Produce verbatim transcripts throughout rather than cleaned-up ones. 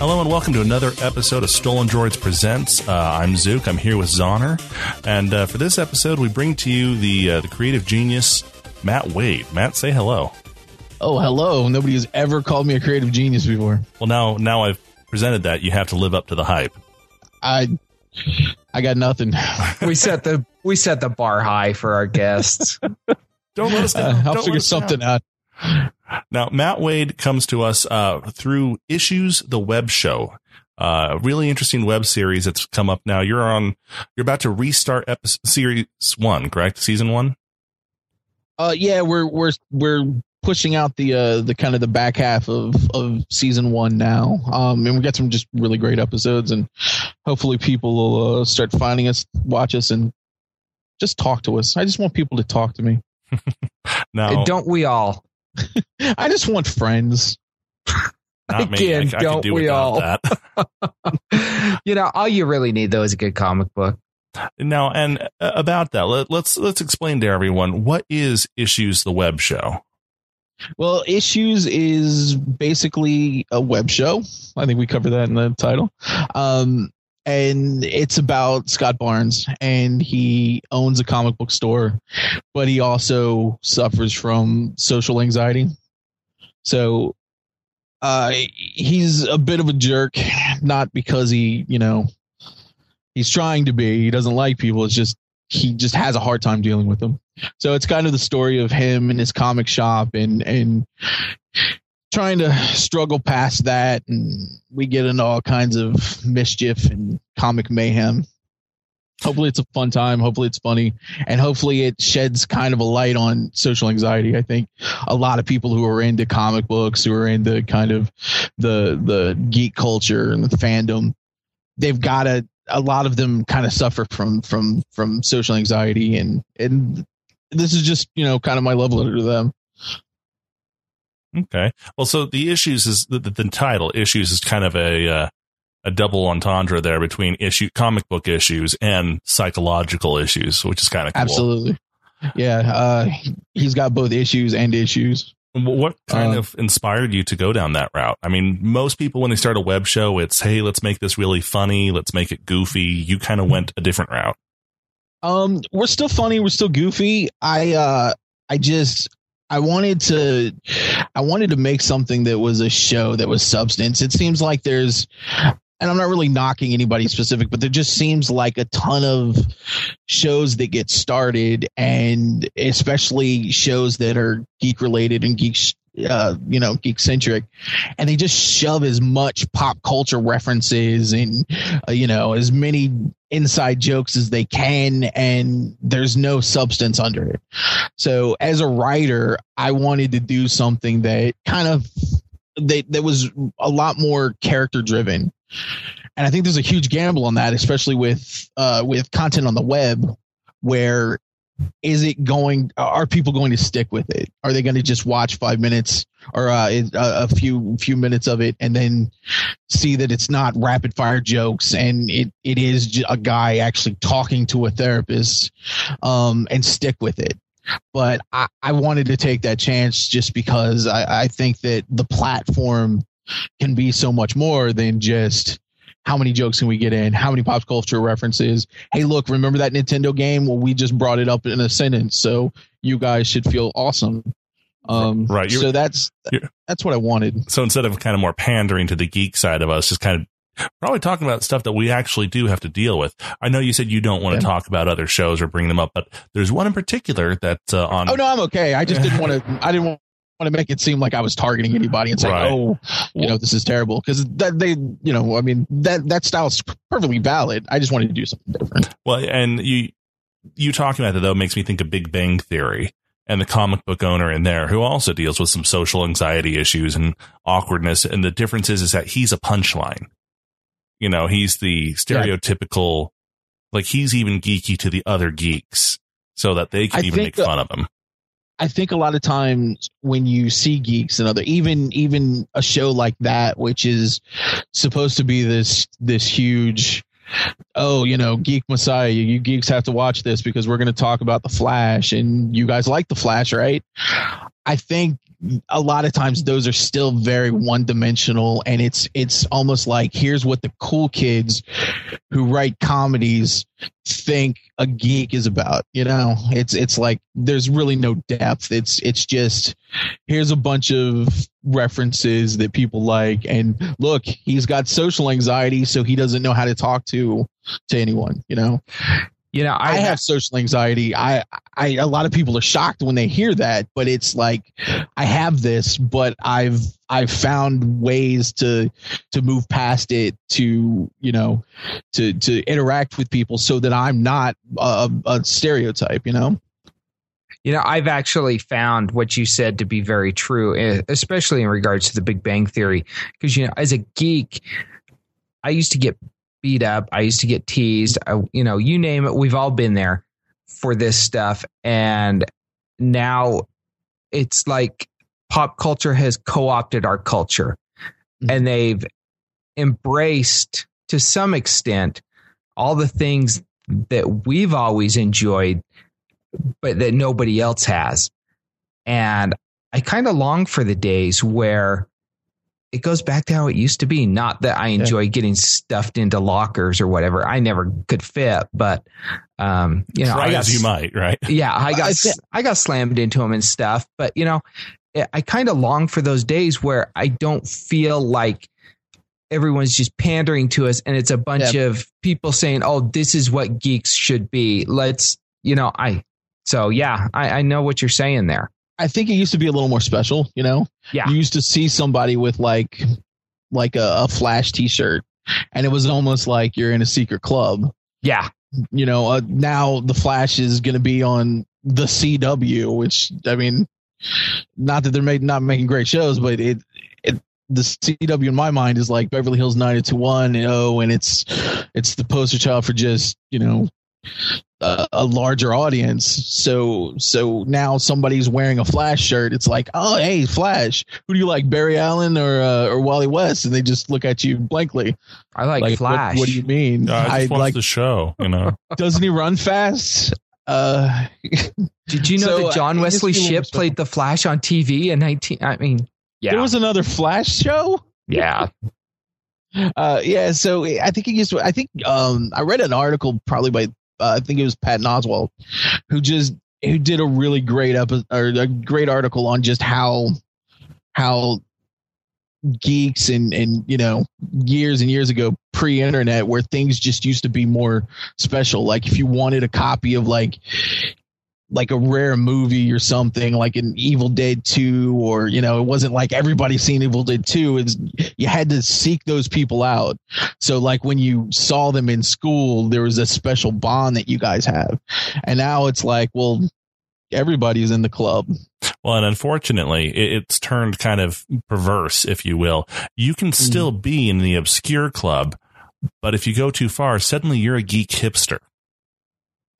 Hello and welcome to another episode of Stolen Droids Presents. Uh, I'm Zook. I'm here with Zahner. And uh, for this episode, we bring to you the uh, the creative genius, Matt Wade. Matt, say hello. Oh, hello. Nobody has ever called me a creative genius before. Well, now now I've presented that. You have to live up to the hype. I... I got nothing. we set the we set the bar high for our guests. Don't let us down. Uh, I'll Don't figure something out. out. Now, Matt Wade comes to us uh, through Issues, the web show. Uh, really interesting web series that's come up now. You're on. You're about to restart episode, series one, correct? Season one. Uh, yeah, we're we're we're pushing out the uh, the kind of the back half of, of season one now. Um, and we got some just really great episodes, and hopefully people will uh, start finding us, watch us, and just talk to us. I just want people to talk to me. Now, don't we all? I just want friends. Not Again, me. I, I don't do we all? That. You know, all you really need though is a good comic book. Now, and about that, let, let's let's explain to everyone, what is Issues, the web show? Well, Issues is basically a web show. I think we cover that in the title. Um, and it's about Scott Barnes, and he owns a comic book store, but he also suffers from social anxiety. So uh, he's a bit of a jerk, not because he, you know, he's trying to be. He doesn't like people. It's just he just has a hard time dealing with them. So it's kind of the story of him and his comic shop and and trying to struggle past that. And we get into all kinds of mischief and comic mayhem. Hopefully it's a fun time. Hopefully it's funny. And hopefully it sheds kind of a light on social anxiety. I think a lot of people who are into comic books, who are into kind of the the geek culture and the fandom, they've got to, a lot of them kind of suffer from from from social anxiety. And and this is just, you know, kind of my love letter to them. Okay. Well, so the Issues is the, the, the title Issues is kind of a uh, a double entendre there between issue comic book issues and psychological issues, which is kind of cool. Absolutely. Yeah. Uh, he's got both issues and issues. What kind uh, of inspired you to go down that route? I mean, most people, when they start a web show, it's, hey, let's make this really funny. Let's make it goofy. You kind of went a different route. Um, we're still funny. We're still goofy. I uh, I just I wanted to I wanted to make something that was a show that was substance. It seems like there's, and I'm not really knocking anybody specific, but there just seems like a ton of shows that get started, and especially shows that are geek related and geek, uh, you know, geek centric, and they just shove as much pop culture references and, uh, you know, as many inside jokes as they can, and there's no substance under it. So as a writer, I wanted to do something that kind of that, that was a lot more character driven. And I think there's a huge gamble on that, especially with uh, with content on the web, where is it going? Are people going to stick with it? Are they going to just watch five minutes or uh, a few few minutes of it and then see that it's not rapid fire jokes and it, it is a guy actually talking to a therapist um, and stick with it? But I, I wanted to take that chance just because I, I think that the platform can be so much more than just how many jokes can we get in, how many pop culture references. Hey, look, remember that Nintendo game? Well, we just brought it up in a sentence, so you guys should feel awesome. Um, right. You're, so that's that's what I wanted. So instead of kind of more pandering to the geek side of us, just kind of probably talking about stuff that we actually do have to deal with. I know you said you don't want yeah. to talk about other shows or bring them up, but there's one in particular that uh, on. Oh no, I'm okay. I just didn't want to. I didn't want. want to make it seem like I was targeting anybody and saying, right. oh, you know, this is terrible. Because that they, you know, I mean, that that style is perfectly valid. I just wanted to do something different. Well, and you you talking about that, though, makes me think of Big Bang Theory and the comic book owner in there who also deals with some social anxiety issues and awkwardness. And the difference is, is that he's a punchline. You know, he's the stereotypical, yeah. like he's even geeky to the other geeks so that they can I even make the- fun of him. I think a lot of times when you see geeks and other, even even a show like that, which is supposed to be this this huge, oh, you know, geek messiah, you geeks have to watch this because we're going to talk about The Flash and you guys like The Flash, right? I think a lot of times those are still very one dimensional, and it's it's almost like, here's what the cool kids who write comedies think a geek is about. You know, it's it's like there's really no depth. It's it's just, here's a bunch of references that people like, and look, he's got social anxiety, so he doesn't know how to talk to to anyone. You know. You know, I, I have social anxiety. I, I, a lot of people are shocked when they hear that, but it's like, I have this, but I've, I've found ways to, to move past it, to, you know, to, to interact with people so that I'm not a, a stereotype, you know? You know, I've actually found what you said to be very true, especially in regards to the Big Bang Theory, because, you know, as a geek, I used to get beat up. I used to get teased. I, you know, you name it. We've all been there for this stuff. And now it's like pop culture has co-opted our culture, mm-hmm. and they've embraced to some extent all the things that we've always enjoyed, but that nobody else has. And I kind of long for the days where it goes back to how it used to be. Not that I enjoy yeah. getting stuffed into lockers or whatever. I never could fit, but um, you know, I guess you might, right? Yeah, I got I got slammed into them and stuff. But you know, I kind of long for those days where I don't feel like everyone's just pandering to us, and it's a bunch yeah. of people saying, "Oh, this is what geeks should be." Let's, you know, I. So yeah, I, I know what you're saying there. I think it used to be a little more special, you know? Yeah. You used to see somebody with like like a, a Flash t-shirt, and it was almost like you're in a secret club. Yeah. You know, uh, now the Flash is going to be on the C W, which, I mean, not that they're made, not making great shows, but it, it the C W in my mind is like Beverly Hills nine oh two one ten, you know, and it's it's the poster child for just, you know, A, a larger audience. So so now somebody's wearing a Flash shirt. It's like, oh, hey, Flash. Who do you like, Barry Allen or uh, or Wally West? And they just look at you blankly. I like, like Flash. What, what do you mean? Uh, I, I watched like the show. You know, doesn't he run fast? Uh, Did you know so, that John Wesley Shipp played the Flash on T V in nineteen? I mean, yeah, there was another Flash show. Yeah. uh, yeah. So I think he used to, I think um, I read an article probably by. Uh, I think it was Patton Oswalt who just who did a really great up epi- or a great article on just how how geeks and, and you know, years and years ago pre-internet, where things just used to be more special. Like if you wanted a copy of like like a rare movie or something, like an Evil Dead two, or, you know, it wasn't like everybody's seen Evil Dead two. It's, you had to seek those people out. So like when you saw them in school, there was a special bond that you guys have. And now it's like, well, everybody's in the club. Well, and unfortunately, it's turned kind of perverse, if you will. You can still mm-hmm. be in the obscure club, but if you go too far, suddenly you're a geek hipster.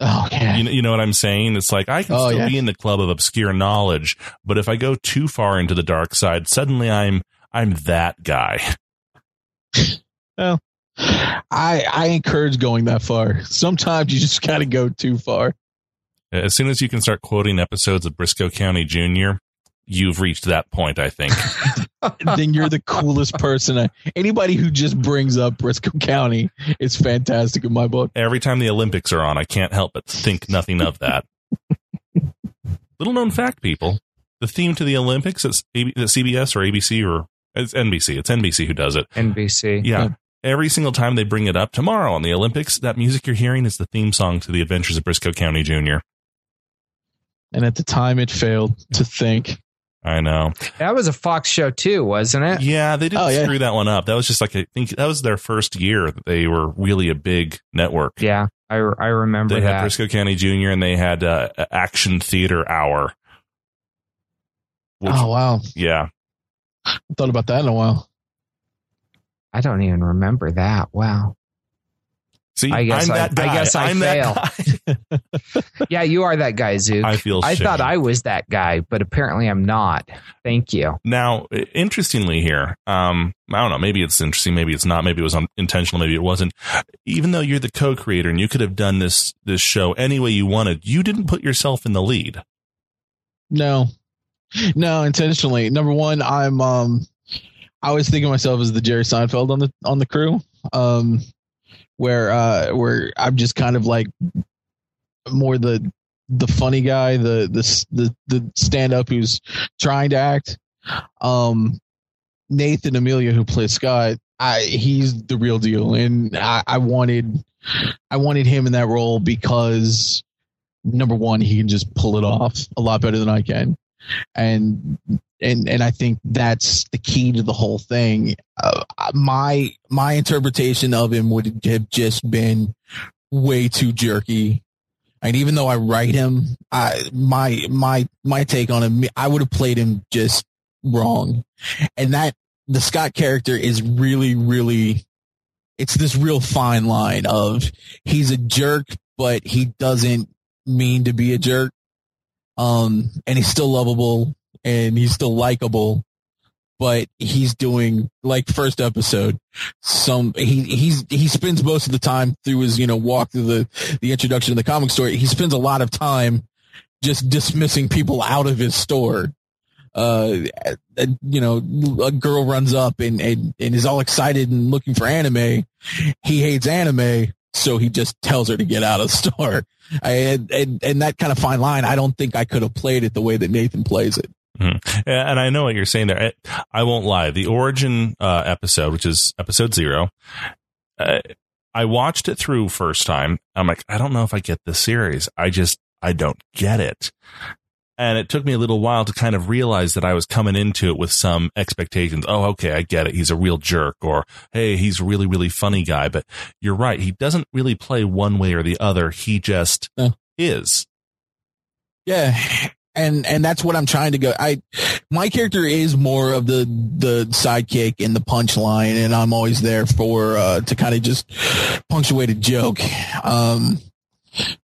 Oh, yeah. you, you know what I'm saying? It's like, I can oh, still yeah. be in the club of obscure knowledge, but if I go too far into the dark side, suddenly I'm I'm that guy. Well, I I encourage going that far. Sometimes you just gotta go too far. As soon as you can start quoting episodes of Briscoe County Junior, you've reached that point, I think. Then you're the coolest person. I, anybody who just brings up Briscoe County is fantastic in my book. Every time the Olympics are on, I can't help but think nothing of that. Little known fact, people. The theme to the Olympics is C B S or A B C, or it's N B C. It's N B C who does it. N B C. Yeah. yeah. Every single time they bring it up, tomorrow on the Olympics, that music you're hearing is the theme song to The Adventures of Briscoe County Junior And at the time, it failed to think. I know. That was a Fox show too, wasn't it? Yeah, they didn't oh, yeah. screw that one up. That was just like, I think that was their first year that they were really a big network. Yeah, I, I remember they that. They had Briscoe County Junior and they had uh, Action Theater Hour. Which, oh, wow. Yeah. I thought about that in a while. I don't even remember that. Wow. See, I guess I'm I, that guy. I guess I I'm fail. Yeah, you are that guy, Zook. I feel I shame. Thought I was that guy, but apparently I'm not. Thank you. Now, interestingly here, um, I don't know, maybe it's interesting, maybe it's not, maybe it was intentional, maybe it wasn't. Even though you're the co-creator and you could have done this this show any way you wanted, you didn't put yourself in the lead. No. No, intentionally. Number one, I'm um, I always think of myself as the Jerry Seinfeld on the on the crew, um, where uh, where I'm just kind of like more the the funny guy, the the the, the stand up who's trying to act. Um, Nathan Amelia, who plays Scott, I he's the real deal, and I, I wanted I wanted him in that role because number one, he can just pull it off a lot better than I can. And and and I think that's the key to the whole thing. Uh, my my interpretation of him would have just been way too jerky. And even though I write him, I my my my take on him, I would have played him just wrong. And that the Scott character is really, really, it's this real fine line of he's a jerk, but he doesn't mean to be a jerk. Um, and he's still lovable and he's still likable, but he's doing like first episode. Some he he's he spends most of the time through his, you know, walk through the, the introduction of the comic store. He spends a lot of time just dismissing people out of his store. Uh, you know, a girl runs up and, and, and is all excited and looking for anime. He hates anime. So he just tells her to get out of the store. I, and, and, and that kind of fine line, I don't think I could have played it the way that Nathan plays it. Mm-hmm. And I know what you're saying there. I, I won't lie. The origin uh, episode, which is episode zero, uh, I watched it through first time. I'm like, I don't know if I get this series. I just, I don't get it. And it took me a little while to kind of realize that I was coming into it with some expectations. Oh, okay, I get it. He's a real jerk, or, hey, he's a really, really funny guy. But you're right. He doesn't really play one way or the other. He just uh, is. Yeah. And and that's what I'm trying to go. I my character is more of the the sidekick and the punchline, and I'm always there for uh, to kind of just punctuate a joke. Um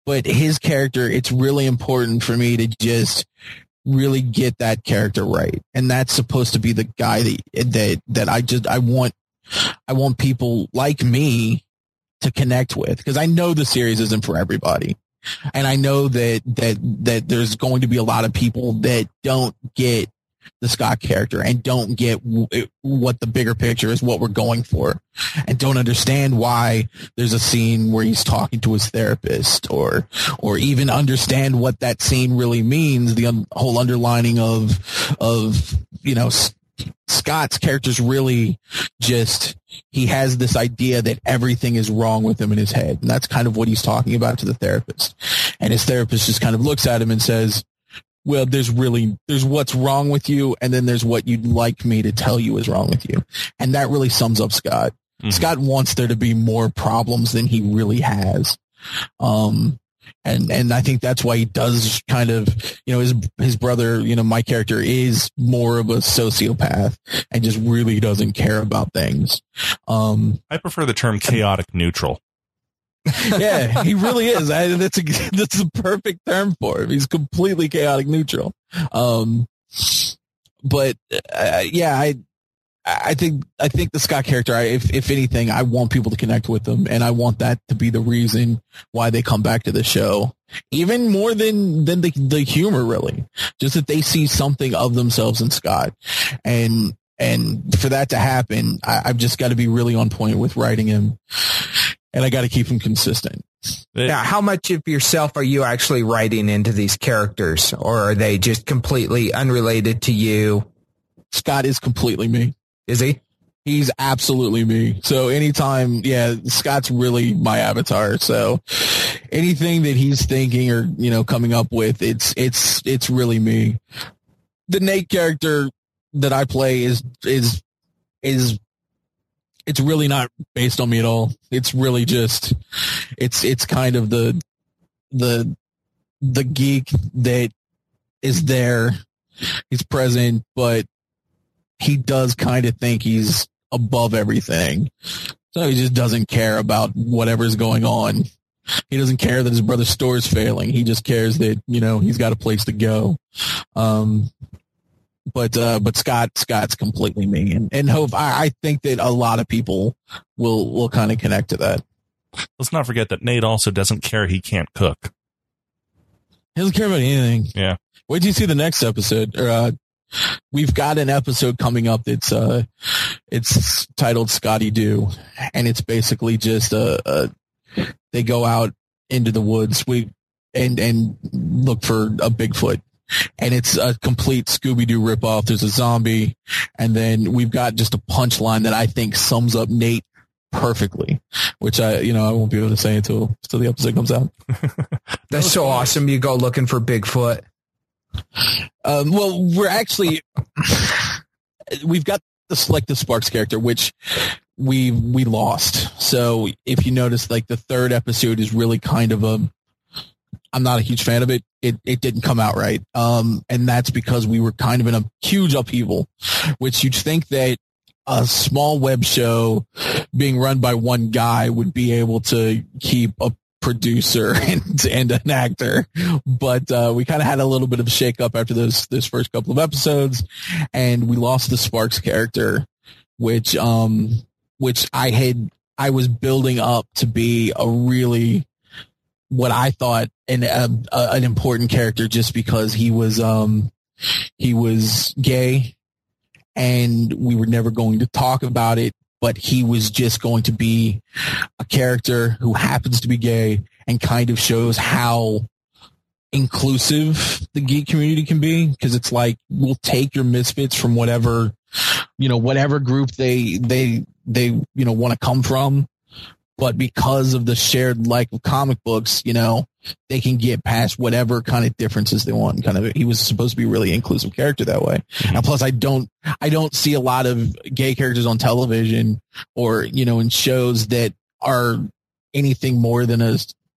But his character, it's really important for me to just really get that character right. And that's supposed to be the guy that, that, that I just, I want, I want people like me to connect with, because I know the series isn't for everybody. And I know that, that, that there's going to be a lot of people that don't get the Scott character and don't get w- what the bigger picture is, what we're going for, and don't understand why there's a scene where he's talking to his therapist, or or even understand what that scene really means, the un- whole underlining of of you know S- Scott's character's really just, he has this idea that everything is wrong with him in his head, and that's kind of what he's talking about to the therapist, and his therapist just kind of looks at him and says, well, there's really, there's what's wrong with you, and then there's what you'd like me to tell you is wrong with you. And that really sums up Scott. Mm-hmm. Scott wants there to be more problems than he really has. Um, and, and I think that's why he does kind of, you know, his, his brother, you know, my character is more of a sociopath and just really doesn't care about things. Um, I prefer the term chaotic neutral. Yeah, he really is. I, that's a that's the perfect term for him. He's completely chaotic neutral. Um, but uh, yeah, I I think I think the Scott character, I, if if anything, I want people to connect with him, and I want that to be the reason why they come back to the show, even more than than the the humor. Really, just that they see something of themselves in Scott, and and for that to happen, I, I've just got to be really on point with writing him. And I got to keep them consistent. Now, how much of yourself are you actually writing into these characters, or are they just completely unrelated to you? Scott is completely me. Is he? He's absolutely me. So anytime, yeah, Scott's really my avatar. So anything that he's thinking or, you know, coming up with, it's, it's, it's really me. The Nate character that I play is, is, is, it's really not based on me at all. It's really just, it's, it's kind of the, the, the geek that is there. He's present, but he does kind of think he's above everything. So he just doesn't care about whatever's going on. He doesn't care that his brother's store is failing. He just cares that, you know, he's got a place to go. Um, But uh, but Scott Scott's completely me, and and hope I, I think that a lot of people will will kind of connect to that. Let's not forget that Nate also doesn't care. He can't cook. He doesn't care about anything. Yeah. Wait till you see the next episode. Or, uh, we've got an episode coming up that's uh, it's titled Scotty Doo, and it's basically just a, a they go out into the woods we and and look for a Bigfoot. And it's a complete Scooby-Doo ripoff. There's a zombie. And then we've got just a punchline that I think sums up Nate perfectly, which I, you know, I won't be able to say until, until the episode comes out. That's so awesome. You go looking for Bigfoot. Um, well, we're actually, we've got the Selective Sparks character, which we, we lost. So if you notice, like the third episode is really kind of a, I'm not a huge fan of it. It it didn't come out right. Um, and that's because we were kind of in a huge upheaval, which you'd think that a small web show being run by one guy would be able to keep a producer and, and an actor. But uh, we kind of had a little bit of a shakeup after those, those first couple of episodes, and we lost the Sparks character, which um, which I had I was building up to be a really what I thought an uh, an important character, just because he was um he was gay and we were never going to talk about it, but he was just going to be a character who happens to be gay and kind of shows how inclusive the geek community can be, because it's like, we'll take your misfits from whatever, you know, whatever group they they they you know want to come from. But because of the shared like of comic books, you know, they can get past whatever kind of differences they want. Kind of, he was supposed to be a really inclusive character that way. Mm-hmm. And plus, I don't, I don't see a lot of gay characters on television or, you know, in shows that are anything more than a,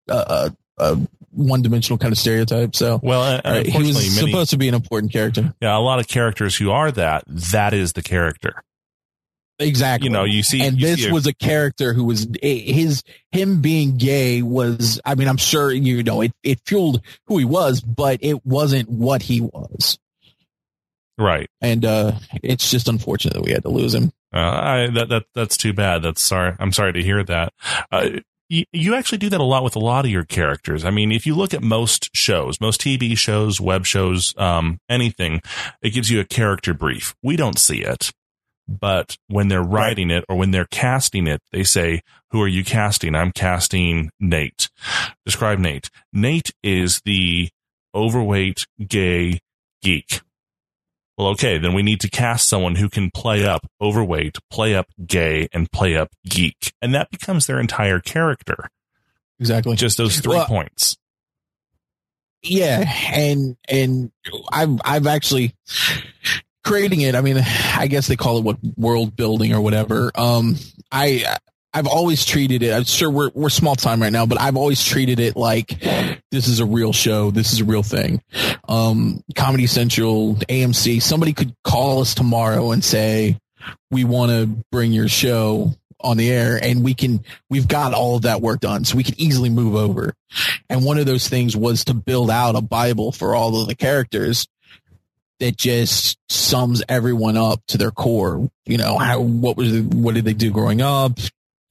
a, a one-dimensional kind of stereotype. So, well, uh, he was many, supposed to be an important character. Yeah, a lot of characters who are that. That is the character. Exactly. You know, you see, and you this see a, was a character who was his him being gay was. I mean, I'm sure you know it. It fueled who he was, but it wasn't what he was. Right, and uh, it's just unfortunate that we had to lose him. Uh, I, that that that's too bad. That's sorry. I'm sorry to hear that. Uh, you, you actually do that a lot with a lot of your characters. I mean, if you look at most shows, most T V shows, web shows, um, anything, it gives you a character brief. We don't see it. But when they're writing it or when they're casting it, they say, who are you casting? I'm casting Nate. Describe Nate. Nate is the overweight gay geek. Well, okay, then we need to cast someone who can play up overweight, play up gay, and play up geek. And that becomes their entire character. Exactly. Just those three well, points. Yeah. And, and I've, I've actually... creating it, I mean, I guess they call it what world building or whatever. Um, I I've always treated it. I'm sure we're we're small time right now, but I've always treated it like this is a real show. This is a real thing. Um, Comedy Central, A M C. Somebody could call us tomorrow and say we want to bring your show on the air, and we can. We've got all of that work done, so we can easily move over. And one of those things was to build out a Bible for all of the characters that just sums everyone up to their core. You know, how, what was, the, what did they do growing up?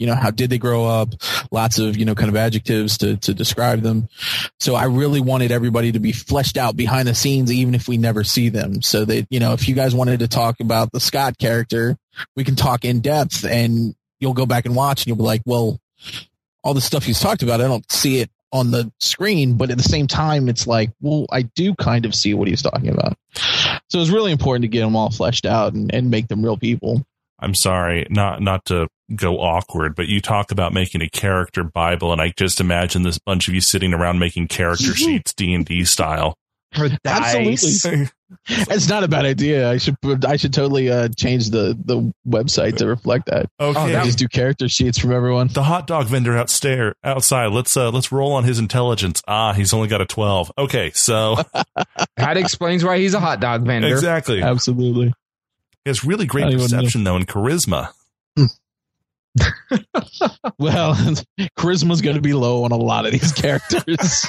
You know, how did they grow up? Lots of, you know, kind of adjectives to, to describe them. So I really wanted everybody to be fleshed out behind the scenes, even if we never see them. So that, you know, if you guys wanted to talk about the Scott character, we can talk in depth and you'll go back and watch and you'll be like, well, all the stuff he's talked about, I don't see it on the screen, but at the same time, it's like, well, I do kind of see what he's talking about. So it's really important to get them all fleshed out and, and make them real people. I'm sorry, not not to go awkward, but you talk about making a character Bible, and I just imagine this bunch of you sitting around making character sheets, D and D style. Absolutely, it's not a bad idea. I should I should totally uh, change the the website to reflect that. Okay, oh, just do character sheets from everyone. The hot dog vendor outstairs outside. Let's uh, let's roll on his intelligence. Ah, he's only got a twelve. Okay, so that explains why he's a hot dog vendor. Exactly. Absolutely. He has really great perception though, and charisma. Well, charisma's going to be low on a lot of these characters.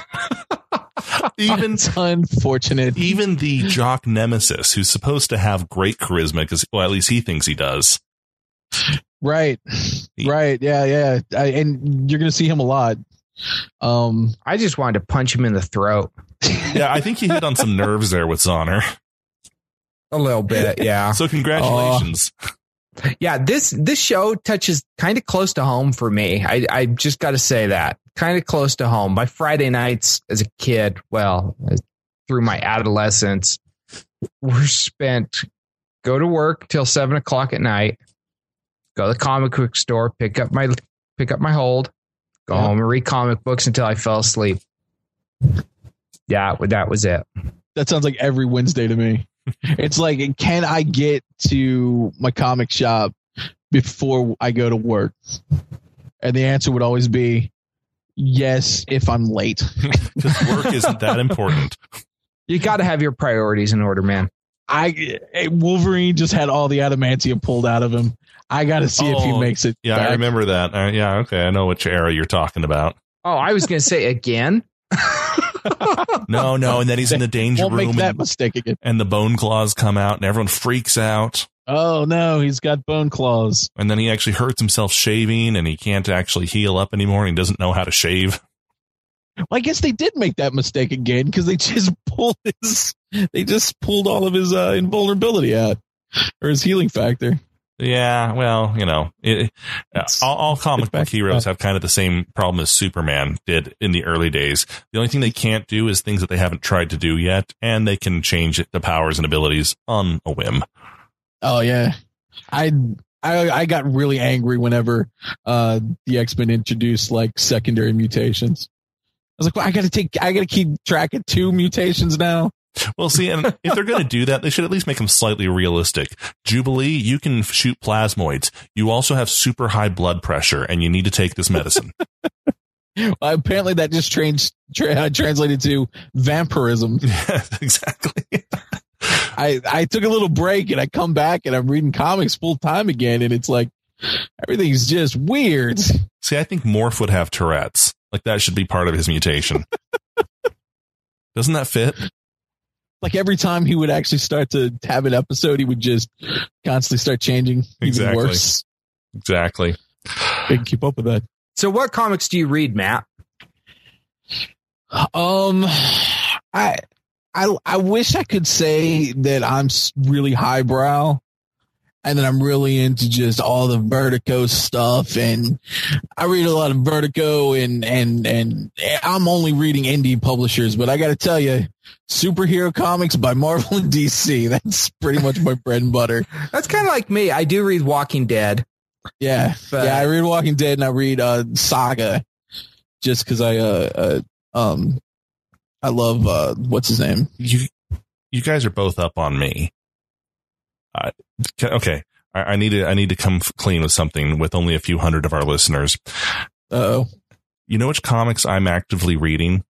Even it's unfortunate. Even the jock nemesis, who's supposed to have great charisma, because well, at least he thinks he does. Right, right, yeah, yeah, I, and you're going to see him a lot. Um, I just wanted to punch him in the throat. Yeah, I think he hit on some nerves there with Zahner. A little bit, yeah. So congratulations. Uh, yeah, this this show touches kind of close to home for me. I, I just got to say that. Kind of close to home. My Friday nights as a kid, well, through my adolescence, were spent go to work till seven o'clock at night, go to the comic book store, pick up my pick up my hold, go yeah. home and read comic books until I fell asleep. Yeah, that was it. That sounds like every Wednesday to me. It's like, can I get to my comic shop before I go to work? And the answer would always be yes, if I'm late. Because work isn't that important. You got to have your priorities in order, man. I Wolverine just had all the adamantium pulled out of him. I got to see oh, if he makes it. Yeah, back. I remember that. Uh, yeah, okay. I know which era you're talking about. Oh, I was going to say again. no, no, and then he's in the danger Won't room. Make that and, mistake again. And the bone claws come out, and everyone freaks out. Oh no, he's got bone claws. And then he actually hurts himself shaving, and he can't actually heal up anymore. And he doesn't know how to shave. Well, I guess they did make that mistake again because they just pulled his. They just pulled all of his uh, invulnerability out, or his healing factor. Yeah, well, you know, it, uh, all, all comic book heroes have kind of the same problem as Superman did in the early days. The only thing they can't do is things that they haven't tried to do yet, and they can change the powers and abilities on a whim. Oh, yeah. I I, I got really angry whenever uh, the X-Men introduced, like, secondary mutations. I was like, well, I got to take, I got to keep track of two mutations now. Well, see, and if they're going to do that, they should at least make them slightly realistic. Jubilee, you can shoot plasmoids. You also have super high blood pressure, and you need to take this medicine. Well, apparently, that just tra- tra- translated to vampirism. Yeah, exactly. I I took a little break, and I come back, and I'm reading comics full time again, and it's like everything's just weird. See, I think Morph would have Tourette's. Like, that should be part of his mutation. Doesn't that fit? Like, every time he would actually start to have an episode, he would just constantly start changing. Exactly. Even worse. Exactly. They can keep up with that. So what comics do you read, Matt? Um, I, I, I wish I could say that I'm really highbrow and that I'm really into just all the Vertigo stuff. And I read a lot of Vertigo and, and, and I'm only reading indie publishers, but I got to tell you, superhero comics by Marvel and D C. That's pretty much my bread and butter. That's kind of like me. I do read Walking Dead. Yeah. But yeah. I read Walking Dead and I read uh, Saga just because I, uh, uh, um, I love, uh, what's his name? You, you guys are both up on me. Uh, okay. I, I need to, I need to come clean with something with only a few hundred of our listeners. Uh-oh. You know which comics I'm actively reading?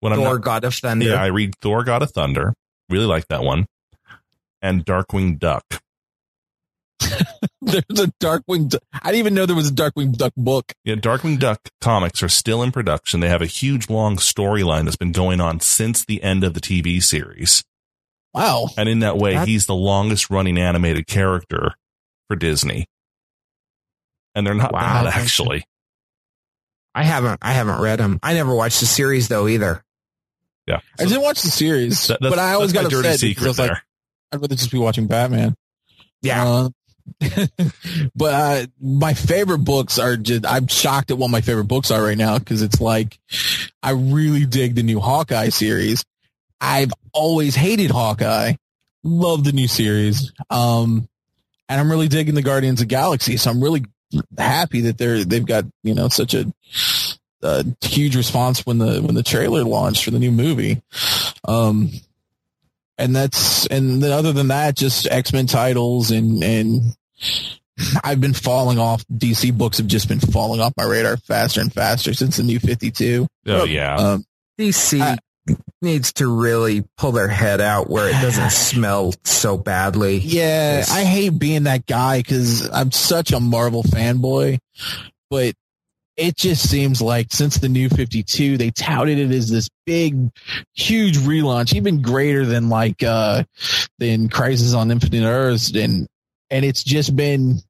When Thor, I'm not, God of Thunder. Yeah, I read Thor, God of Thunder. Really like that one. And Darkwing Duck. There's a Darkwing Duck. I didn't even know there was a Darkwing Duck book. Yeah, Darkwing Duck comics are still in production. They have a huge, long storyline that's been going on since the end of the T V series. Wow. And in that way, that- he's the longest running animated character for Disney. And they're not wow. bad, actually. I haven't I haven't read them. I never watched the series, though, either. Yeah. So I didn't watch the series, that, but I always got upset because I was like, I'd rather just be watching Batman. Yeah. Uh, but uh, my favorite books are just, I'm shocked at what my favorite books are right now because it's like, I really dig the new Hawkeye series. I've always hated Hawkeye. Love the new series. Um, and I'm really digging the Guardians of the Galaxy, so I'm really happy that they're they've got, you know, such a, a huge response when the when the trailer launched for the new movie, um and that's and then other than that, just X-Men titles and and I've been falling off. D C books have just been falling off my radar faster and faster since the New fifty-two. Oh yeah. um, D C I, needs to really pull their head out where it doesn't smell so badly. Yeah, I hate being that guy because I'm such a Marvel fanboy, but it just seems like since the New fifty-two, they touted it as this big, huge relaunch, even greater than like uh, than Crisis on Infinite Earths, and and it's just been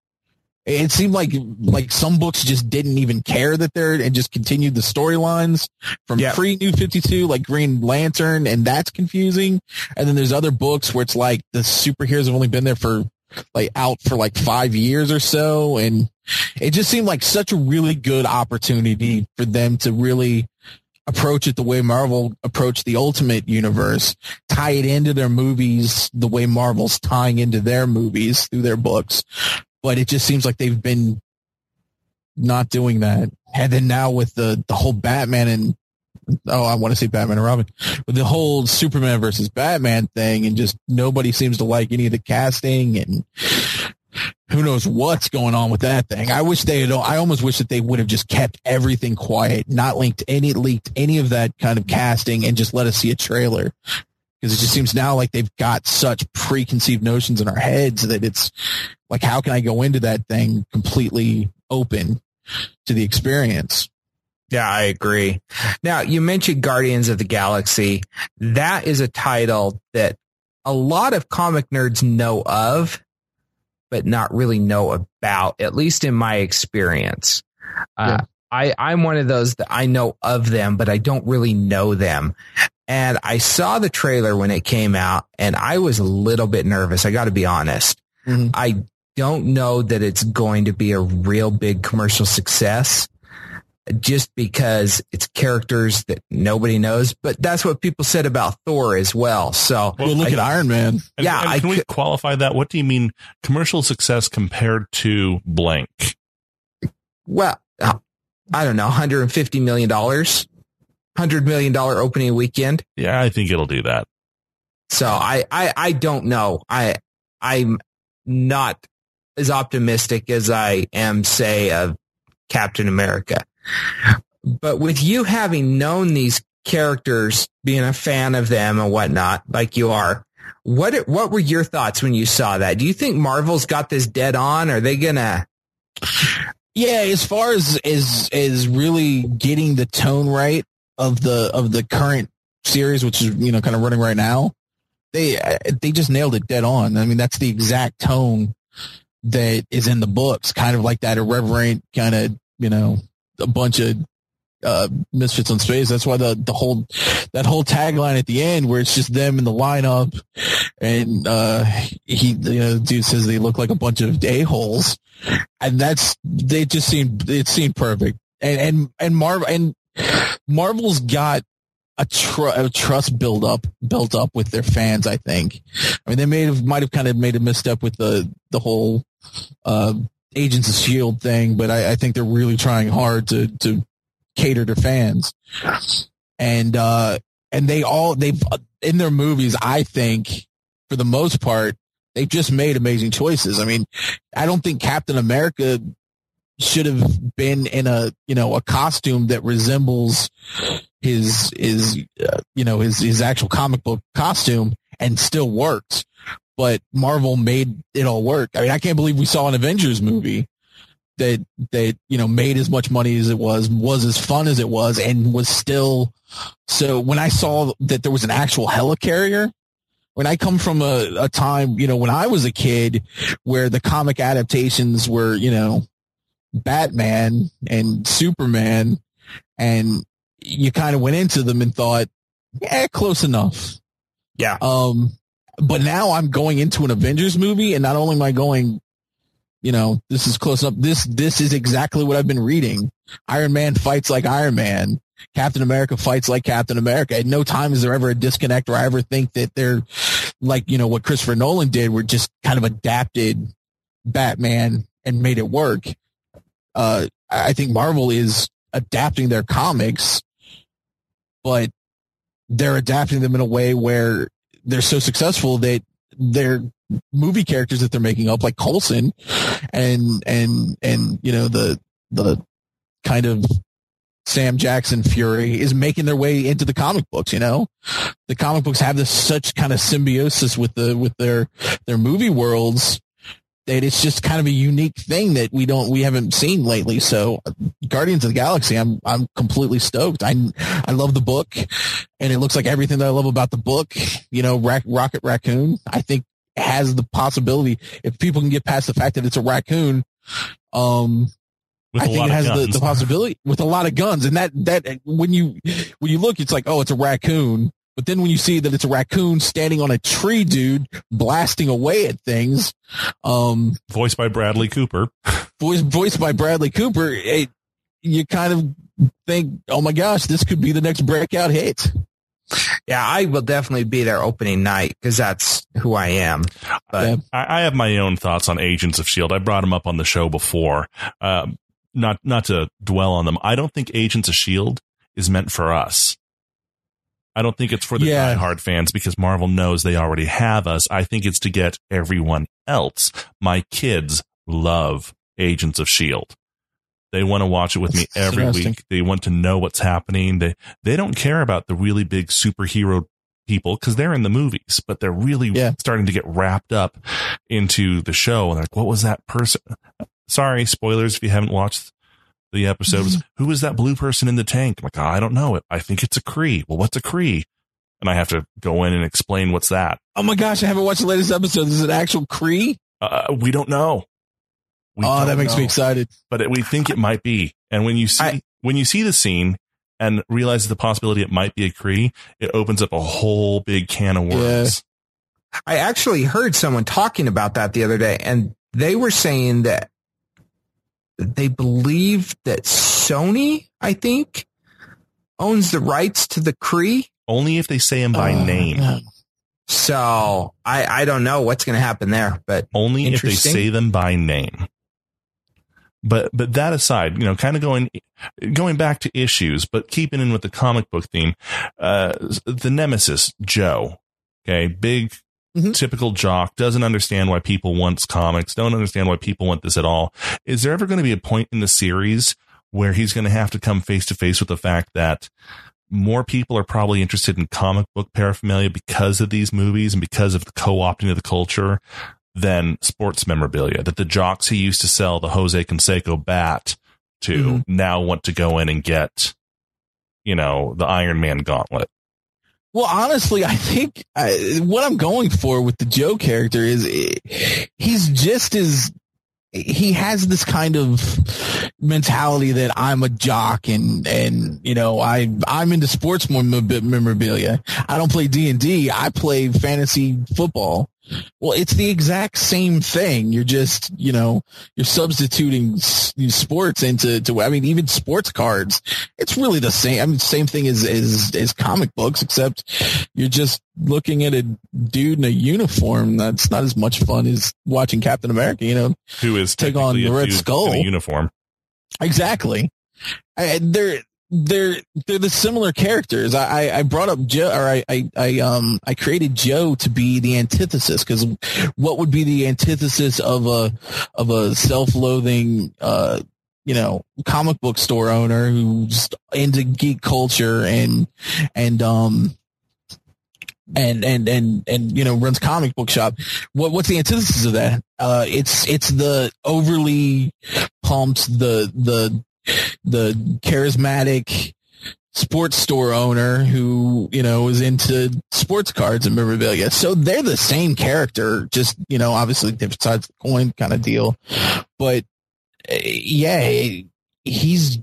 It seemed like like some books just didn't even care that they're and just continued the storylines from yeah. pre New fifty-two, like Green Lantern, and that's confusing. And then there's other books where it's like the superheroes have only been there for like out for like five years or so, and it just seemed like such a really good opportunity for them to really approach it the way Marvel approached the Ultimate Universe, tie it into their movies the way Marvel's tying into their movies through their books. But it just seems like they've been not doing that. And then now with the, the whole Batman and, oh, I want to say Batman and Robin, but the whole Superman versus Batman thing, and just nobody seems to like any of the casting, and who knows what's going on with that thing. I wish they had, I almost wish that they would have just kept everything quiet, not linked any, leaked any of that kind of casting, and just let us see a trailer. Because it just seems now like they've got such preconceived notions in our heads that it's like, how can I go into that thing completely open to the experience? Yeah, I agree. Now, you mentioned Guardians of the Galaxy. That is a title that a lot of comic nerds know of, but not really know about, at least in my experience. Yeah. Uh, I, I'm one of those that I know of them, but I don't really know them. And I saw the trailer when it came out, and I was a little bit nervous. I got to be honest. Mm-hmm. I don't know that it's going to be a real big commercial success just because it's characters that nobody knows. But that's what people said about Thor as well. So well, look I, at Iron Man. And, yeah. And can I, we qualify that? What do you mean commercial success compared to blank? Well, I don't know, one hundred fifty million dollars. one hundred million dollars opening weekend. Yeah, I think it'll do that. So I, I, I don't know. I, I'm not as optimistic as I am, say, of Captain America. But with you having known these characters, being a fan of them and whatnot, like you are, what, what were your thoughts when you saw that? Do you think Marvel's got this dead on? Are they gonna... Yeah, as far as is is really getting the tone right of the of the current series, which is, you know, kind of running right now, they they just nailed it dead on. I mean, that's the exact tone that is in the books, kind of like that irreverent kind of, you know, a bunch of uh, misfits on space. That's why the the whole that whole tagline at the end, where it's just them in the lineup, and uh, he, you know, the dude says they look like a bunch of a-holes. And that's, they just seemed, it seemed perfect. And, and, and Marvel, and Marvel's got a, tr- a trust build up, built up with their fans, I think. I mean, they may have, might have kind of made a misstep with the, the whole, uh, Agents of S H I E L D thing, but I, I think they're really trying hard to, to cater to fans. And, uh, and they all, they've, in their movies, I think, for the most part, they've just made amazing choices. I mean, I don't think Captain America should have been in a, you know, a costume that resembles his, his, uh, you know, his, his actual comic book costume and still works. But Marvel made it all work. I mean, I can't believe we saw an Avengers movie that, that, you know, made as much money as it was, was as fun as it was, and was still. So when I saw that there was an actual helicarrier, when I come from a, a time, you know, when I was a kid where the comic adaptations were, you know, Batman and Superman, and you kind of went into them and thought, yeah, close enough. Yeah. Um, but now I'm going into an Avengers movie, and not only am I going, you know, this is close up. This, this is exactly what I've been reading. Iron Man fights like Iron Man. Captain America fights like Captain America. At no time is there ever a disconnect where I ever think that they're like, you know, what Christopher Nolan did, where just kind of adapted Batman and made it work. Uh, I think Marvel is adapting their comics, but they're adapting them in a way where they're so successful that they're movie characters that they're making up, like Coulson and, and, and, you know, the, the kind of Sam Jackson Fury is making their way into the comic books. You know, the comic books have this such kind of symbiosis with the, with their, their movie worlds, that it's just kind of a unique thing that we don't, we haven't seen lately. So Guardians of the Galaxy, I'm, I'm completely stoked. I, I love the book, and it looks like everything that I love about the book, you know, Rack, Rocket Raccoon, I think has the possibility, if people can get past the fact that it's a raccoon Um, with I think it has the, the possibility with a lot of guns, and that that when you when you look, it's like, oh, it's a raccoon. But then when you see that it's a raccoon standing on a tree, dude, blasting away at things, um, voiced by Bradley Cooper, voice, voiced by Bradley Cooper, it, you kind of think, oh my gosh, this could be the next breakout hit. Yeah, I will definitely be there opening night because that's who I am. But yeah. I, I have my own thoughts on Agents of S H I E L D. I brought them up on the show before, um, not not to dwell on them. I don't think Agents of S H I E L D is meant for us. I don't think it's for the yeah. diehard fans because Marvel knows they already have us. I think it's to get everyone else. My kids love Agents of S H I E L D. They want to watch it with me every week. They want to know what's happening. They they don't care about the really big superhero people because they're in the movies, but they're really yeah. starting to get wrapped up into the show. And they're like, what was that person? Sorry, spoilers if you haven't watched the episodes. Who is that blue person in the tank? I'm like, oh, I don't know it. I think it's a Cree. Well, what's a Cree? And I have to go in and explain what's that. Oh my gosh, I haven't watched the latest episode. Is it actual Cree? Uh, we don't know. We oh, that makes know. me excited. But it, we think it might be. And when you see I, when you see the scene and realize the possibility it might be a Cree, it opens up a whole big can of worms. Yeah. I actually heard someone talking about that the other day, and they were saying that they believe that Sony, I think, owns the rights to the Cree. Only if they say them by uh, name. No. So I, I don't know what's going to happen there, but only if they say them by name. But but that aside, you know, kind of going going back to Issues, but keeping in with the comic book theme, uh, the nemesis, Joe. Okay, big, mm-hmm. typical jock, doesn't understand why people want comics, don't understand why people want this at all. Is there ever going to be a point in the series where he's going to have to come face to face with the fact that more people are probably interested in comic book paraphernalia because of these movies and because of the co-opting of the culture than sports memorabilia, that the jocks he used to sell the Jose Canseco bat to mm-hmm. now want to go in and get, you know, the Iron Man gauntlet? Well, honestly, I think I, what I'm going for with the Joe character is it, he's just as he has this kind of mentality that I'm a jock and, and you know, I, I'm into sports more memorabilia. I don't play D and D. I play fantasy football. Well, it's the exact same thing. You're just, you know, you're substituting sports into, to, I mean, even sports cards. It's really the same. I mean, same thing as, as, as comic books, except you're just looking at a dude in a uniform. That's not as much fun as watching Captain America, you know, who is take on the Red Skull in a uniform. Exactly. I, they're, They're they're the similar characters. I, I brought up Joe, or I, I, I um I created Joe to be the antithesis because what would be the antithesis of a of a self-loathing uh you know comic book store owner who's into geek culture and and um and and and and you know runs comic book shop? What what's the antithesis of that? Uh, it's it's the overly pumped the the. the charismatic sports store owner who, you know, is into sports cards and memorabilia. So they're the same character, just, you know, obviously different sides of the coin kind of deal. But uh, yeah, he's,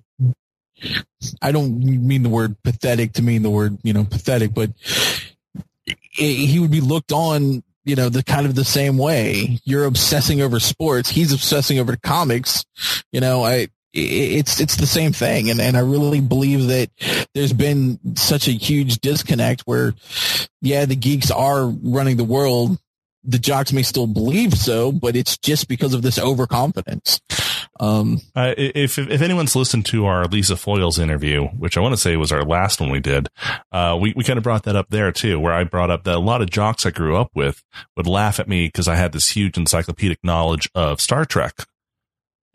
I don't mean the word pathetic to mean the word, you know, pathetic, but it, he would be looked on, you know, the kind of the same way. You're obsessing over sports. He's obsessing over comics. You know, I, It's it's the same thing, and, and I really believe that there's been such a huge disconnect where, yeah, the geeks are running the world. The jocks may still believe so, but it's just because of this overconfidence. Um, uh, if if anyone's listened to our Lisa Foyle's interview, which I want to say was our last one we did, uh, we we kind of brought that up there too, where I brought up that a lot of jocks I grew up with would laugh at me because I had this huge encyclopedic knowledge of Star Trek.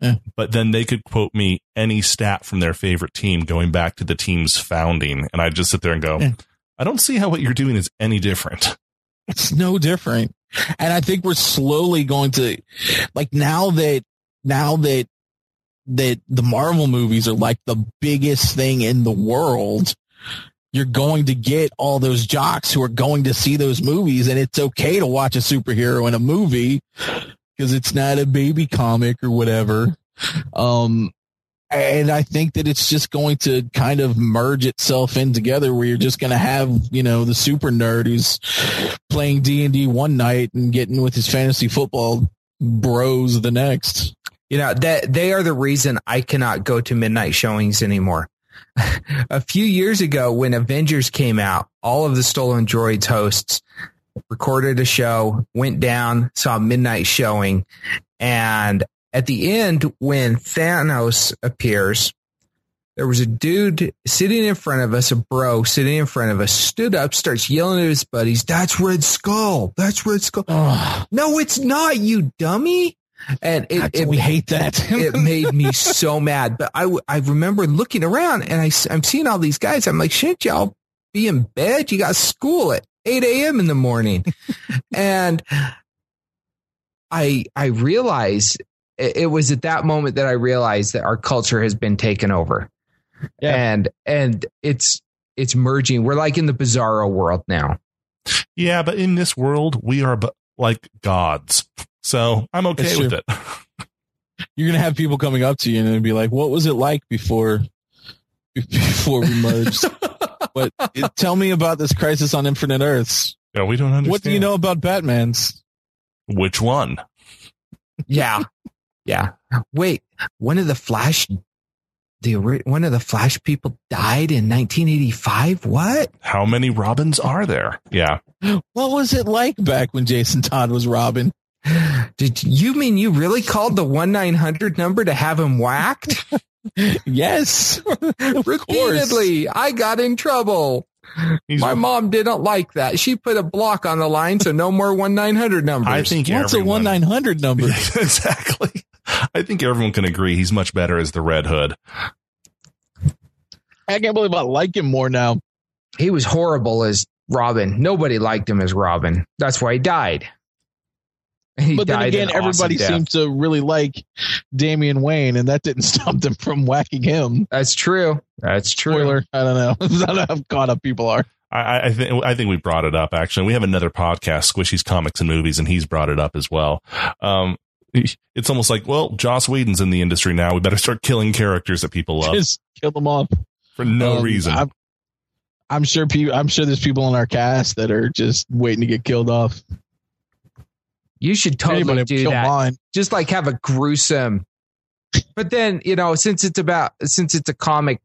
Yeah. But then they could quote me any stat from their favorite team going back to the team's founding. And I just sit there and go, yeah. I don't see how what you're doing is any different. It's no different. And I think we're slowly going to like now that now that that the Marvel movies are like the biggest thing in the world. You're going to get all those jocks who are going to see those movies. And it's OK to watch a superhero in a movie. because it's not a baby comic or whatever. Um, and I think that it's just going to kind of merge itself in together where you're just going to have, you know, the super nerd who's playing D and D one night and getting with his fantasy football bros the next. You know, that they are the reason I cannot go to midnight showings anymore. A few years ago when Avengers came out, all of the Stolen Droids hosts recorded a show, went down, saw a midnight showing. And at the end, when Thanos appears, there was a dude sitting in front of us, a bro sitting in front of us, stood up, starts yelling at his buddies, "That's Red Skull. That's Red Skull." Ugh. "No, it's not, you dummy." And it, it, we hate that. It made me so mad. But I, I remember looking around and I, I'm seeing all these guys. I'm like, shouldn't y'all be in bed? You got school at eight a.m. in the morning. And I, I realized it, it was at that moment that I realized that our culture has been taken over. Yeah. And, and it's, it's merging. We're like in the bizarro world now. Yeah. But in this world, we are like gods. So I'm okay with it. You're going to have people coming up to you and be like, what was it like before, before we merged? But it, tell me about this Crisis on Infinite Earths. Yeah, we don't understand. What do you know about Batman's? Which one? Yeah. Yeah. Wait, one of the Flash, the one of the Flash people died in nineteen eighty-five. What? How many Robins are there? Yeah. What was it like back when Jason Todd was Robin? Did you mean you really called the one nine hundred number to have him whacked? Yes. Repeatedly, I got in trouble. He's My a- mom didn't like that. She put a block on the line, so no more one nine hundred numbers. I think What's everyone- a one nine hundred number? Yeah, exactly. I think everyone can agree he's much better as the Red Hood. I can't believe I like him more now. He was horrible as Robin. Nobody liked him as Robin. That's why he died. He but then again, everybody awesome seems to really like Damian Wayne, and that didn't stop them from whacking him. That's true. That's true. Spoiler. I don't know. I don't know how caught up people are. I, I think I think we brought it up, actually. We have another podcast, Squishy's Comics and Movies, and he's brought it up as well. Um, it's almost like, well, Joss Whedon's in the industry now. We better start killing characters that people love. Just kill them off for no um, reason. I'm, I'm sure. Pe- I'm sure there's people in our cast that are just waiting to get killed off. You should totally Anybody do that. Mine. Just like have a gruesome. But then, you know, since it's about since it's a comic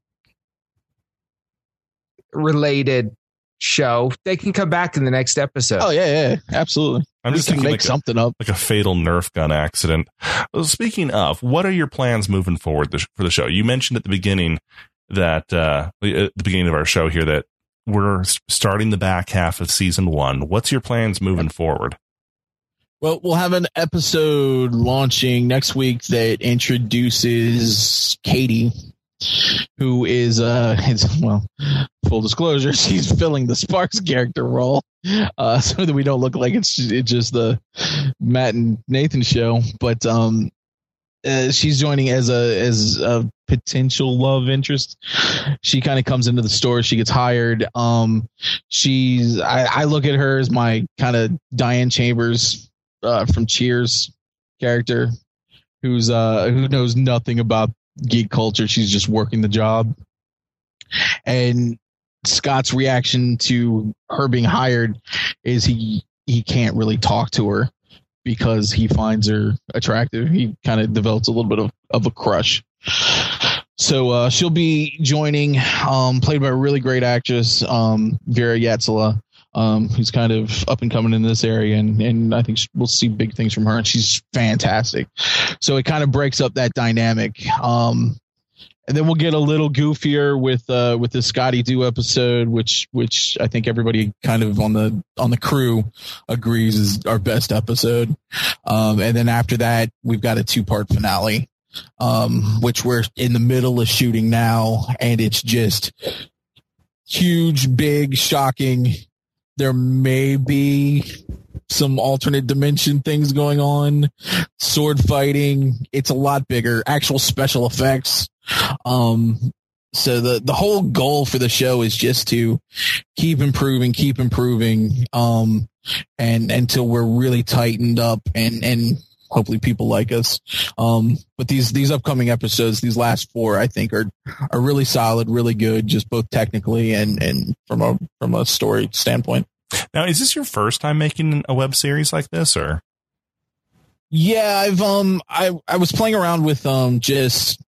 related show, they can come back in the next episode. Oh, yeah, yeah, absolutely. I'm we just thinking make like something a, up like a fatal Nerf gun accident. Well, speaking of, what are your plans moving forward for the show? You mentioned at the beginning that uh, at the beginning of our show here that we're starting the back half of season one. What's your plans moving forward? Well, we'll have an episode launching next week that introduces Katie, who is, uh, is, well, full disclosure, she's filling the Sparks character role, uh, so that we don't look like it's, it's just the Matt and Nathan show. But um, uh, she's joining as a as a potential love interest. She kind of comes into the store. She gets hired. Um, she's I, I look at her as my kind of Diane Chambers. Uh, from Cheers character who's uh who knows nothing about geek culture. She's just working the job. And Scott's reaction to her being hired is he he can't really talk to her because he finds her attractive. He kind of develops a little bit of, of a crush. So uh, she'll be joining, um, played by a really great actress, um, Vera Yatsola. Um, who's kind of up and coming in this area, and, and I think we'll see big things from her, and she's fantastic. So it kind of breaks up that dynamic. Um, and then we'll get a little goofier with uh, with the Scotty Doo episode, which which I think everybody kind of on the on the crew agrees is our best episode. Um, and then after that, we've got a two part finale, um, which we're in the middle of shooting now, and it's just huge, big, shocking. There may be some alternate dimension things going on, sword fighting. It's a lot bigger, actual special effects. Um, so the, the whole goal for the show is just to keep improving, keep improving. Um, and until we're really tightened up and, and hopefully people like us. Um, but these these upcoming episodes, these last four, I think are are really solid, really good, just both technically and and from a from a story standpoint. Now, is this your first time making a web series like this, or? Yeah, I've um I I was playing around with um just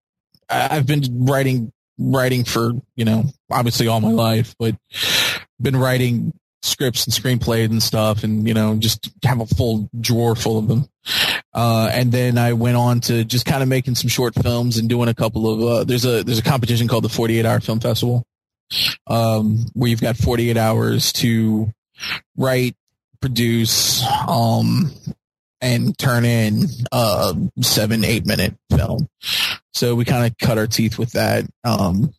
I've been writing writing for, you know, obviously all my life, but been writing scripts and screenplays and stuff, and, you know, just have a full drawer full of them. Uh, and then I went on to just kind of making some short films and doing a couple of uh, there's a there's a competition called the forty-eight hour Film Festival, um, where you've got forty-eight hours to write, produce, um, and turn in a seven, eight minute film. So we kind of cut our teeth with that. Um,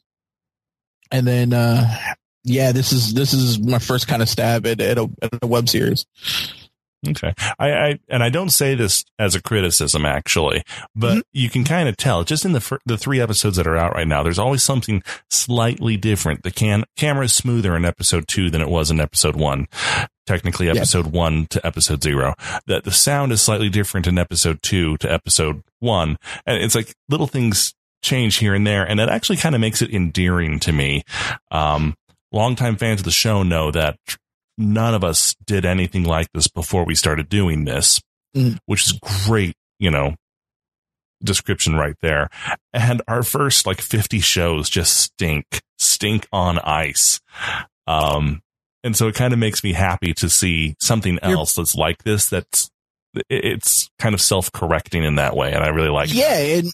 and then, uh, yeah, this is, this is my first kind of stab at, at, a, at a web series. Okay. I, I, and I don't say this as a criticism actually, but mm-hmm. you can kind of tell just in the, fir- the three episodes that are out right now, there's always something slightly different. The can camera is smoother in episode two than it was in episode one. Technically episode yeah. one to episode zero, that the sound is slightly different in episode two to episode one. And it's like little things change here and there. And that actually kind of makes it endearing to me. Um, longtime fans of the show know that none of us did anything like this before we started doing this, mm. which is great, you know, description right there. And our first like fifty shows just stink, stink on ice. Um, and so it kind of makes me happy to see something else You're- that's like this. That's it's kind of self-correcting in that way. And I really like it. Yeah. That. And,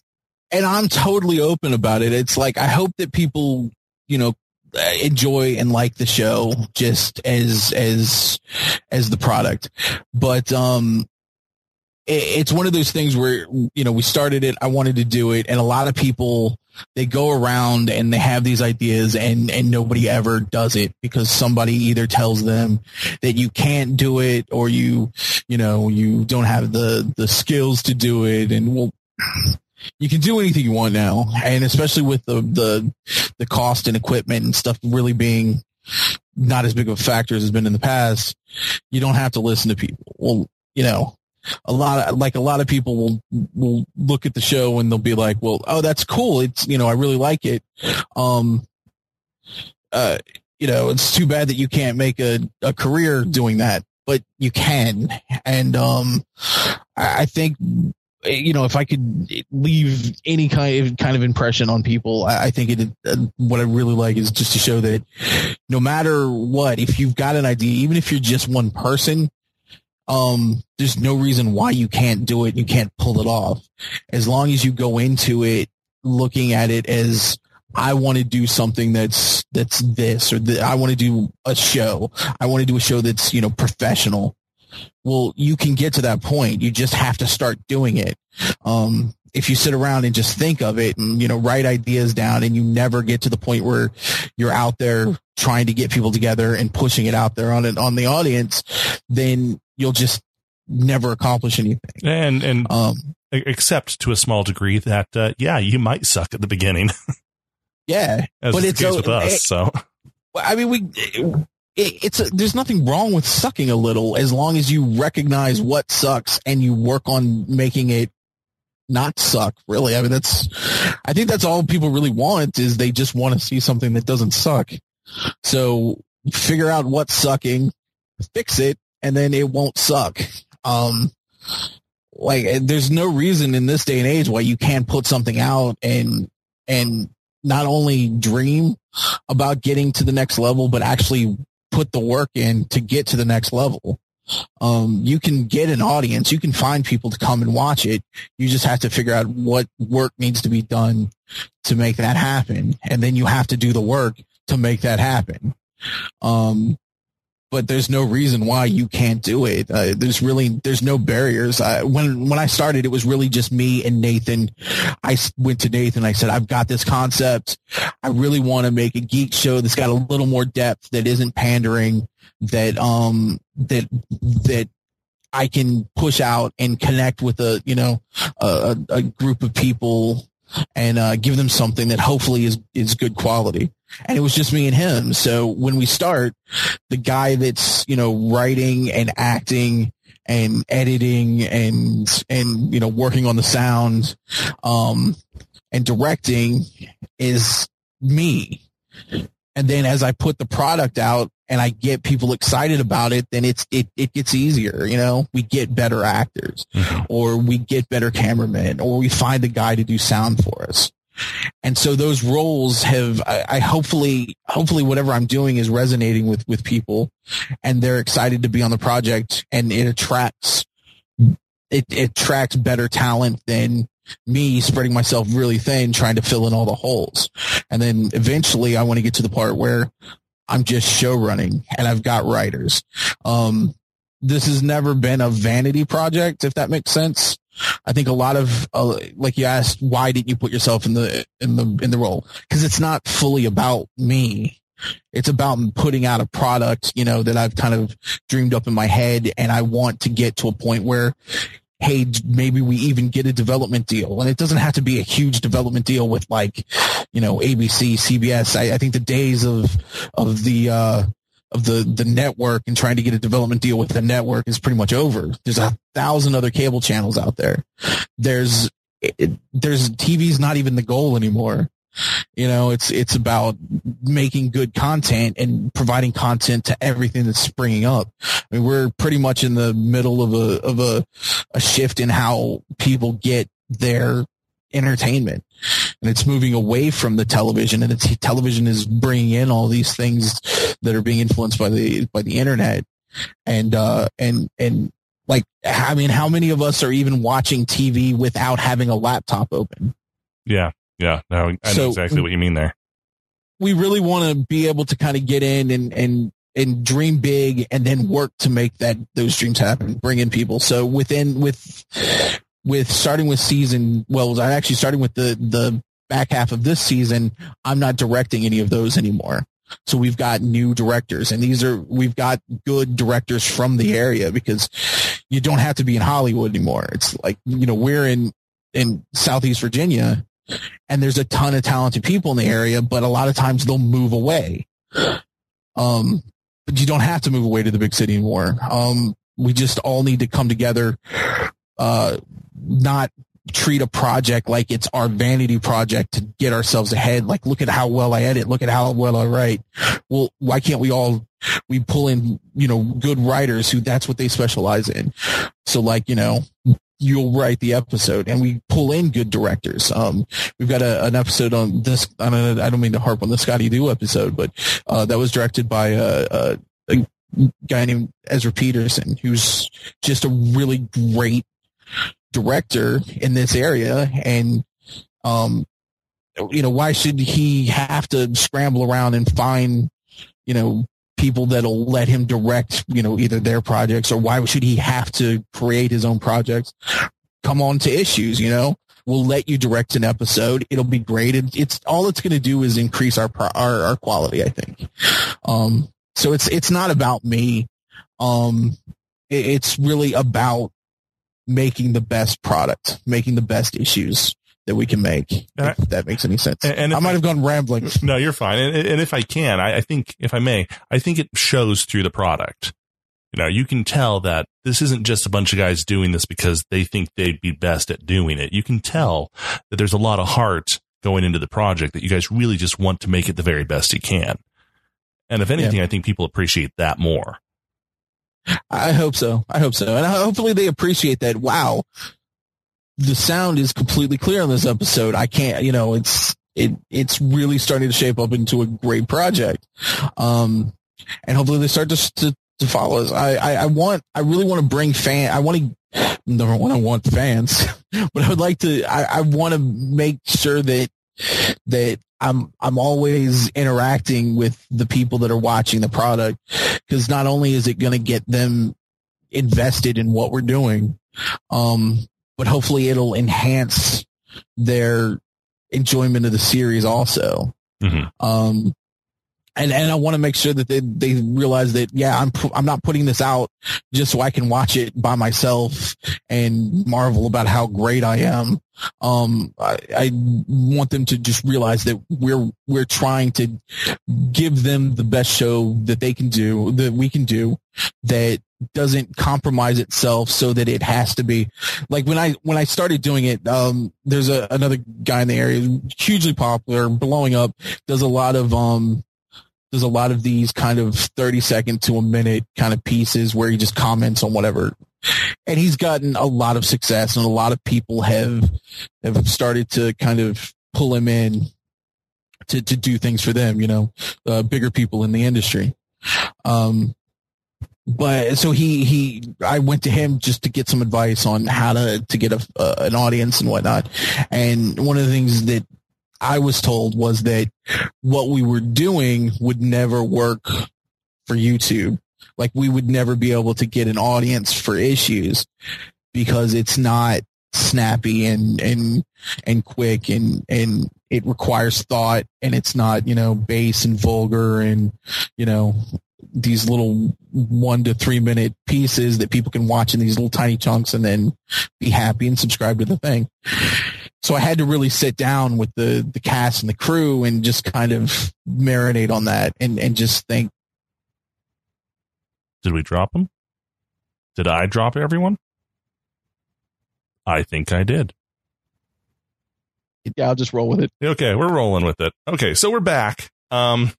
and I'm totally open about it. It's like, I hope that people, you know, enjoy and like the show just as as as the product, but um it, it's one of those things where, you know, we started it, I wanted to do it, and a lot of people, they go around and they have these ideas and and nobody ever does it because somebody either tells them that you can't do it or you you know you don't have the the skills to do it. And well, you can do anything you want now, and especially with the, the the cost and equipment and stuff really being not as big of a factor as it's been in the past, you don't have to listen to people. Well, you know, a lot of, like a lot of people will will look at the show and they'll be like, well, oh, that's cool. It's, you know, I really like it. Um, uh, you know, it's too bad that you can't make a, a career doing that, but you can. And um, I, I think, you know, if I could leave any kind of kind of impression on people, I think it, uh, what I really like is just to show that no matter what, if you've got an idea, even if you're just one person, um, there's no reason why you can't do it. You can't pull it off. As long as you go into it looking at it as, I want to do something that's, that's this, or the, I want to do a show. I want to do a show that's, you know, professional. Well, you can get to that point. You just have to start doing it. Um, if you sit around and just think of it and, you know, write ideas down and you never get to the point where you're out there trying to get people together and pushing it out there on it, on the audience, then you'll just never accomplish anything. And, and, um, except to a small degree that, uh, yeah, you might suck at the beginning. Yeah. As but it's the case with us. It, so, I mean, we, it, It, it's a, there's nothing wrong with sucking a little, as long as you recognize what sucks and you work on making it not suck. Really, I mean, that's I think that's all people really want, is they just want to see something that doesn't suck. So figure out what's sucking, fix it, and then it won't suck. Um, like there's no reason in this day and age why you can't put something out and and not only dream about getting to the next level, but actually put the work in to get to the next level. Um, you can get an audience. You can find people to come and watch it. You just have to figure out what work needs to be done to make that happen. And then you have to do the work to make that happen. Um, but there's no reason why you can't do it. Uh, there's really, there's no barriers. I, when, when I started, it was really just me and Nathan. I went to Nathan. I said, I've got this concept. I really want to make a geek show that's got a little more depth, that isn't pandering, that, um, that, that I can push out and connect with a, you know, a, a group of people and, uh, give them something that hopefully is, is good quality. And it was just me and him. So when we start, the guy that's, you know, writing and acting and editing and, and, you know, working on the sound, um, and directing is me. And then as I put the product out and I get people excited about it, then it's, it, it gets easier. You know, we get better actors, or we get better cameramen, or we find the guy to do sound for us. And so those roles have, I, I hopefully, hopefully whatever I'm doing is resonating with, with people, and they're excited to be on the project, and it attracts, it, it attracts better talent than me spreading myself really thin, trying to fill in all the holes. And then eventually I want to get to the part where I'm just show running and I've got writers. Um, this has never been a vanity project, if that makes sense. I think a lot of, uh, like you asked, why didn't you put yourself in the, in the, in the role? 'Cause it's not fully about me. It's about putting out a product, you know, that I've kind of dreamed up in my head. And I want to get to a point where, hey, maybe we even get a development deal. And it doesn't have to be a huge development deal with, like, you know, A B C, C B S. I, I think the days of, of the, uh, of the, the network and trying to get a development deal with the network is pretty much over. There's a thousand other cable channels out there. There's, it, there's T V's not even the goal anymore. You know, it's, it's about making good content and providing content to everything that's springing up. I mean, we're pretty much in the middle of a, of a, a shift in how people get their entertainment, and it's moving away from the television, and the t- television is bringing in all these things that are being influenced by the, by the internet. And, uh, and, and like, I mean, how many of us are even watching T V without having a laptop open? Yeah. Yeah, no, I so, know exactly what you mean there. We really want to be able to kind of get in and, and, and dream big, and then work to make that, those dreams happen, bring in people. So within, with, with starting with season, well, I'm actually starting with the, the back half of this season. I'm not directing any of those anymore. So we've got new directors, and these are, we've got good directors from the area, because you don't have to be in Hollywood anymore. It's like, you know, we're in, in Southeast Virginia, and there's a ton of talented people in the area, but a lot of times they'll move away. Um, but you don't have to move away to the big city anymore. Um, we just all need to come together, uh, not treat a project like it's our vanity project to get ourselves ahead. Like, look at how well I edit. Look at how well I write. Well, why can't we all, we pull in, you know, good writers who that's what they specialize in. So, like, you know, you'll write the episode, and we pull in good directors. Um, we've got a, an episode on this. I don't, I don't mean to harp on the Scotty Doo episode, but uh, that was directed by uh, a, a guy named Ezra Peterson, who's just a really great director in this area. And, um, you know, why should he have to scramble around and find, you know, people that'll let him direct, you know, either their projects, or why should he have to create his own projects? Come on to Issues, you know, we'll let you direct an episode. It'll be great. And it's all it's going to do is increase our, our, our quality, I think. Um, so it's, it's not about me. Um, it, it's really about making the best product, making the best issues that we can make, if that makes any sense. And, and I might have gone rambling. No, you're fine. And, and if I can, I, I think, if I may, I think it shows through the product. You know, you can tell that this isn't just a bunch of guys doing this because they think they'd be best at doing it. You can tell that there's a lot of heart going into the project, that you guys really just want to make it the very best you can. And if anything, yeah. I think people appreciate that more. I hope so. I hope so. And hopefully they appreciate that. Wow. The sound is completely clear on this episode. I can't, you know, it's, it, it's really starting to shape up into a great project. Um, and hopefully they start to, to, to follow us. I, I, I want, I really want to bring fan, I want to, number one, I want fans, but I would like to, I, I want to make sure that, that I'm, I'm always interacting with the people that are watching the product, because not only is it going to get them invested in what we're doing, um, but hopefully it'll enhance their enjoyment of the series also. Mm-hmm. Um, and, and I want to make sure that they, they realize that, yeah, I'm, pu- I'm not putting this out just so I can watch it by myself and marvel about how great I am. Um, I, I want them to just realize that we're, we're trying to give them the best show that they can do, that we can do, that doesn't compromise itself so that it has to be like when I, when I started doing it, um, there's a, another guy in the area, hugely popular, blowing up, does a lot of, um, there's a lot of these kind of thirty second to a minute kind of pieces where he just comments on whatever. And he's gotten a lot of success and a lot of people have, have started to kind of pull him in to, to do things for them, you know, uh, bigger people in the industry. Um, But so he, he, I went to him just to get some advice on how to, to get a, uh, an audience and whatnot. And one of the things that I was told was that what we were doing would never work for YouTube. Like we would never be able to get an audience for Issues because it's not snappy and, and, and quick and, and it requires thought and it's not, you know, base and vulgar and, you know, these little one to three minute pieces that people can watch in these little tiny chunks and then be happy and subscribe to the thing. So I had to really sit down with the, the cast and the crew and just kind of marinate on that and, and just think. Did we drop them? Did I drop everyone? I think I did. Yeah, I'll just roll with it. Okay. We're rolling with it. Okay. So we're back. Um,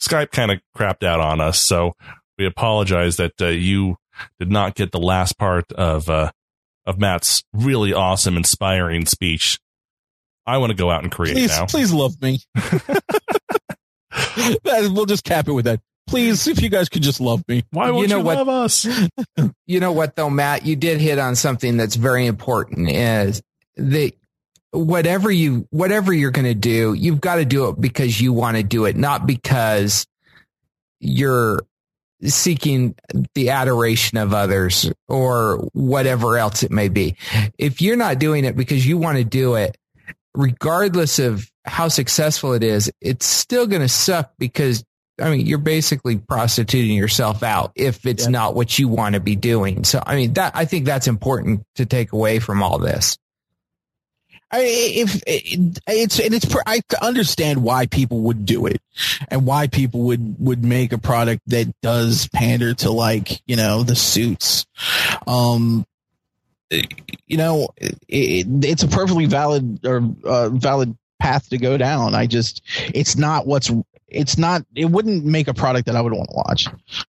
Skype kind of crapped out on us, so we apologize that uh, you did not get the last part of uh, of Matt's really awesome, inspiring speech. I want to go out and create please, now. Please love me. We'll just cap it with that. Please, if you guys could just love me. Why won't you, know you what, love us? You know what, though, Matt? You did hit on something that's very important, is that whatever you, whatever you're going to do, you've got to do it because you want to do it, not because you're seeking the adoration of others or whatever else it may be. If you're not doing it because you want to do it, regardless of how successful it is, it's still going to suck because, I mean, you're basically prostituting yourself out if it's yeah. not what you want to be doing. So, I mean, that, I think that's important to take away from all this. I, if it's, and it's, I understand why people would do it and why people would, would make a product that does pander to, like, you know, the suits. Um, you know, it, it, it's a perfectly valid or uh, valid path to go down. I just, it's not what's, it's not, it wouldn't make a product that I would want to watch.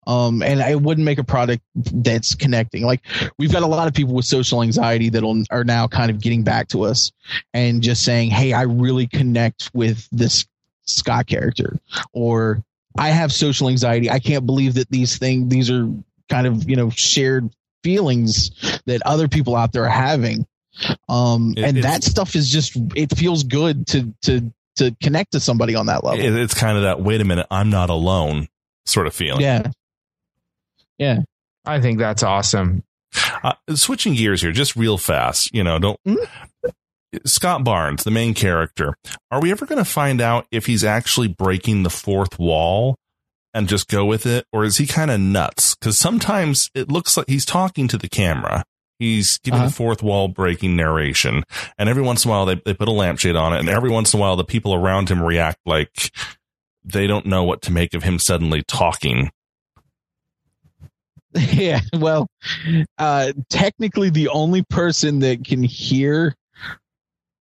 Um, and I wouldn't make a product that's connecting. Like, we've got a lot of people with social anxiety that are now kind of getting back to us and just saying, hey, I really connect with this Scott character, or I have social anxiety. I can't believe that these things, these are kind of, you know, shared feelings that other people out there are having. Um, it, and that stuff is just, it feels good to, to, to connect to somebody on that level. It's kind of that, wait a minute, I'm not alone sort of feeling. Yeah. Yeah. I think that's awesome. Uh, switching gears here, just real fast, you know, don't mm-hmm. Scott Barnes, the main character. Are we ever going to find out if he's actually breaking the fourth wall and just go with it? Or is he kind of nuts? Cause sometimes it looks like he's talking to the camera. He's giving uh-huh. the fourth wall breaking narration, and every once in a while they, they put a lampshade on it, and every once in a while the people around him react like they don't know what to make of him suddenly talking. Yeah, well, uh, technically the only person that can hear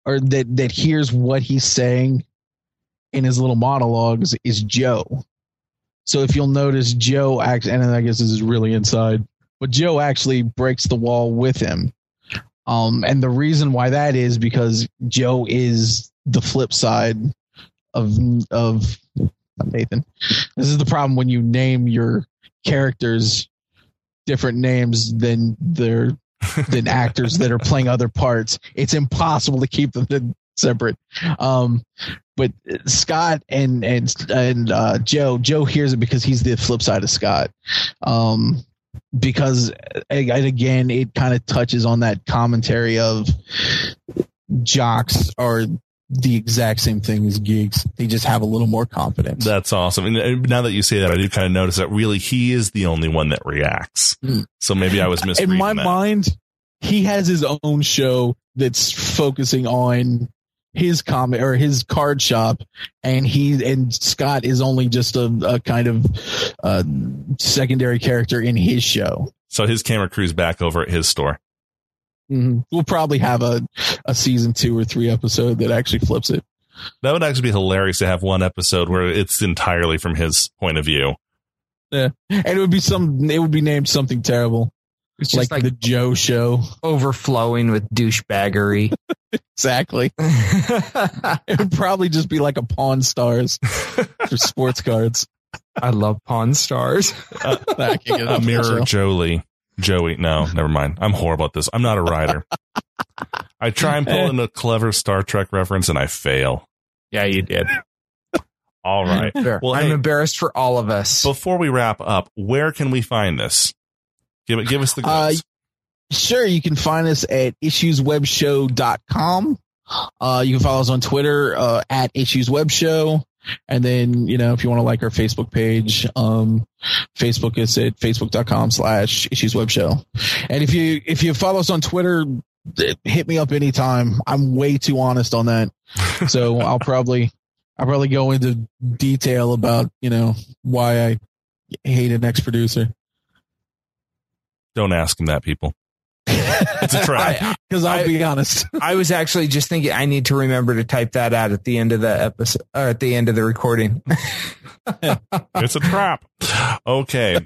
or that, that hears what he's saying in his little monologues is Joe. So if you'll notice, Joe acts, and I guess this is really inside, but Joe actually breaks the wall with him. Um, and the reason why that is because Joe is the flip side of, of Nathan. This is the problem when you name your characters different names than their, than actors that are playing other parts. It's impossible to keep them separate. Um, but Scott and, and, and uh, Joe, Joe hears it because he's the flip side of Scott. Um, Because, and again, it kind of touches on that commentary of jocks are the exact same thing as geeks. They just have a little more confidence. That's awesome. And now that you say that, I do kind of notice that really he is the only one that reacts. Mm. So maybe I was misreading. In my that. mind, he has his own show that's focusing on his comic or his card shop, and he and Scott is only just a, a kind of uh, secondary character in his show. So his camera crew's back over at his store. Mm-hmm. We'll probably have a, a season two or three episode that actually flips it. That would actually be hilarious to have one episode where it's entirely from his point of view. Yeah, and it would be some. It would be named something terrible. It's just like, like the Joe Show, overflowing with douchebaggery. Exactly. It would probably just be like a Pawn Stars for sports cards. I love Pawn Stars. Uh, I can't get a mirror Jolie. Joey. No, never mind. I'm horrible at this. I'm not a writer. I try and pull in a clever Star Trek reference and I fail. Yeah, you did. All right. Sure. Well, I'm hey, embarrassed for all of us. Before we wrap up, where can we find this? Give it. Give us the goods. Uh, sure. You can find us at issues web show dot com. Uh, you can follow us on Twitter uh, at issues web show. And then, you know, if you want to like our Facebook page, um, Facebook is at facebook dot com slash issues web show. And if you if you follow us on Twitter, hit me up anytime. I'm way too honest on that. So I'll probably I'll probably go into detail about, you know, why I hate an ex-producer. Don't ask him that, people. It's a try, because I'll I, be honest. I was actually just thinking I need to remember to type that out at the end of the episode or at the end of the recording. It's a trap. Okay.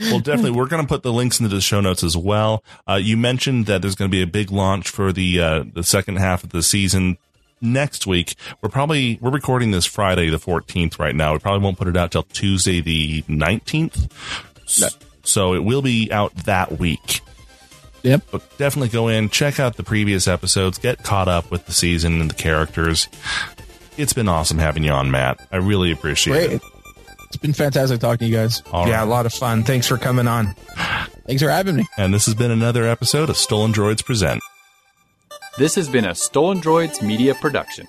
Well, definitely. We're going to put the links into the show notes as well. Uh, you mentioned that there's going to be a big launch for the uh, the second half of the season next week. We're probably we're recording this Friday, the fourteenth right now. We probably won't put it out till Tuesday, the nineteenth. No. So it will be out that week. Yep. But definitely go in, check out the previous episodes, get caught up with the season and the characters. It's been awesome having you on, Matt. I really appreciate Great. it. It's been fantastic talking to you guys. All yeah, right. A lot of fun. Thanks for coming on. Thanks for having me. And this has been another episode of Stolen Droids Present. This has been a Stolen Droids Media production.